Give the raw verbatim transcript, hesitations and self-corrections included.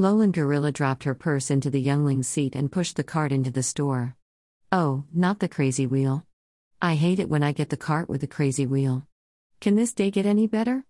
Lolan Gorilla dropped her purse into the youngling's seat and pushed the cart into the store. Oh, not the crazy wheel. I hate it when I get the cart with the crazy wheel. Can this day get any better?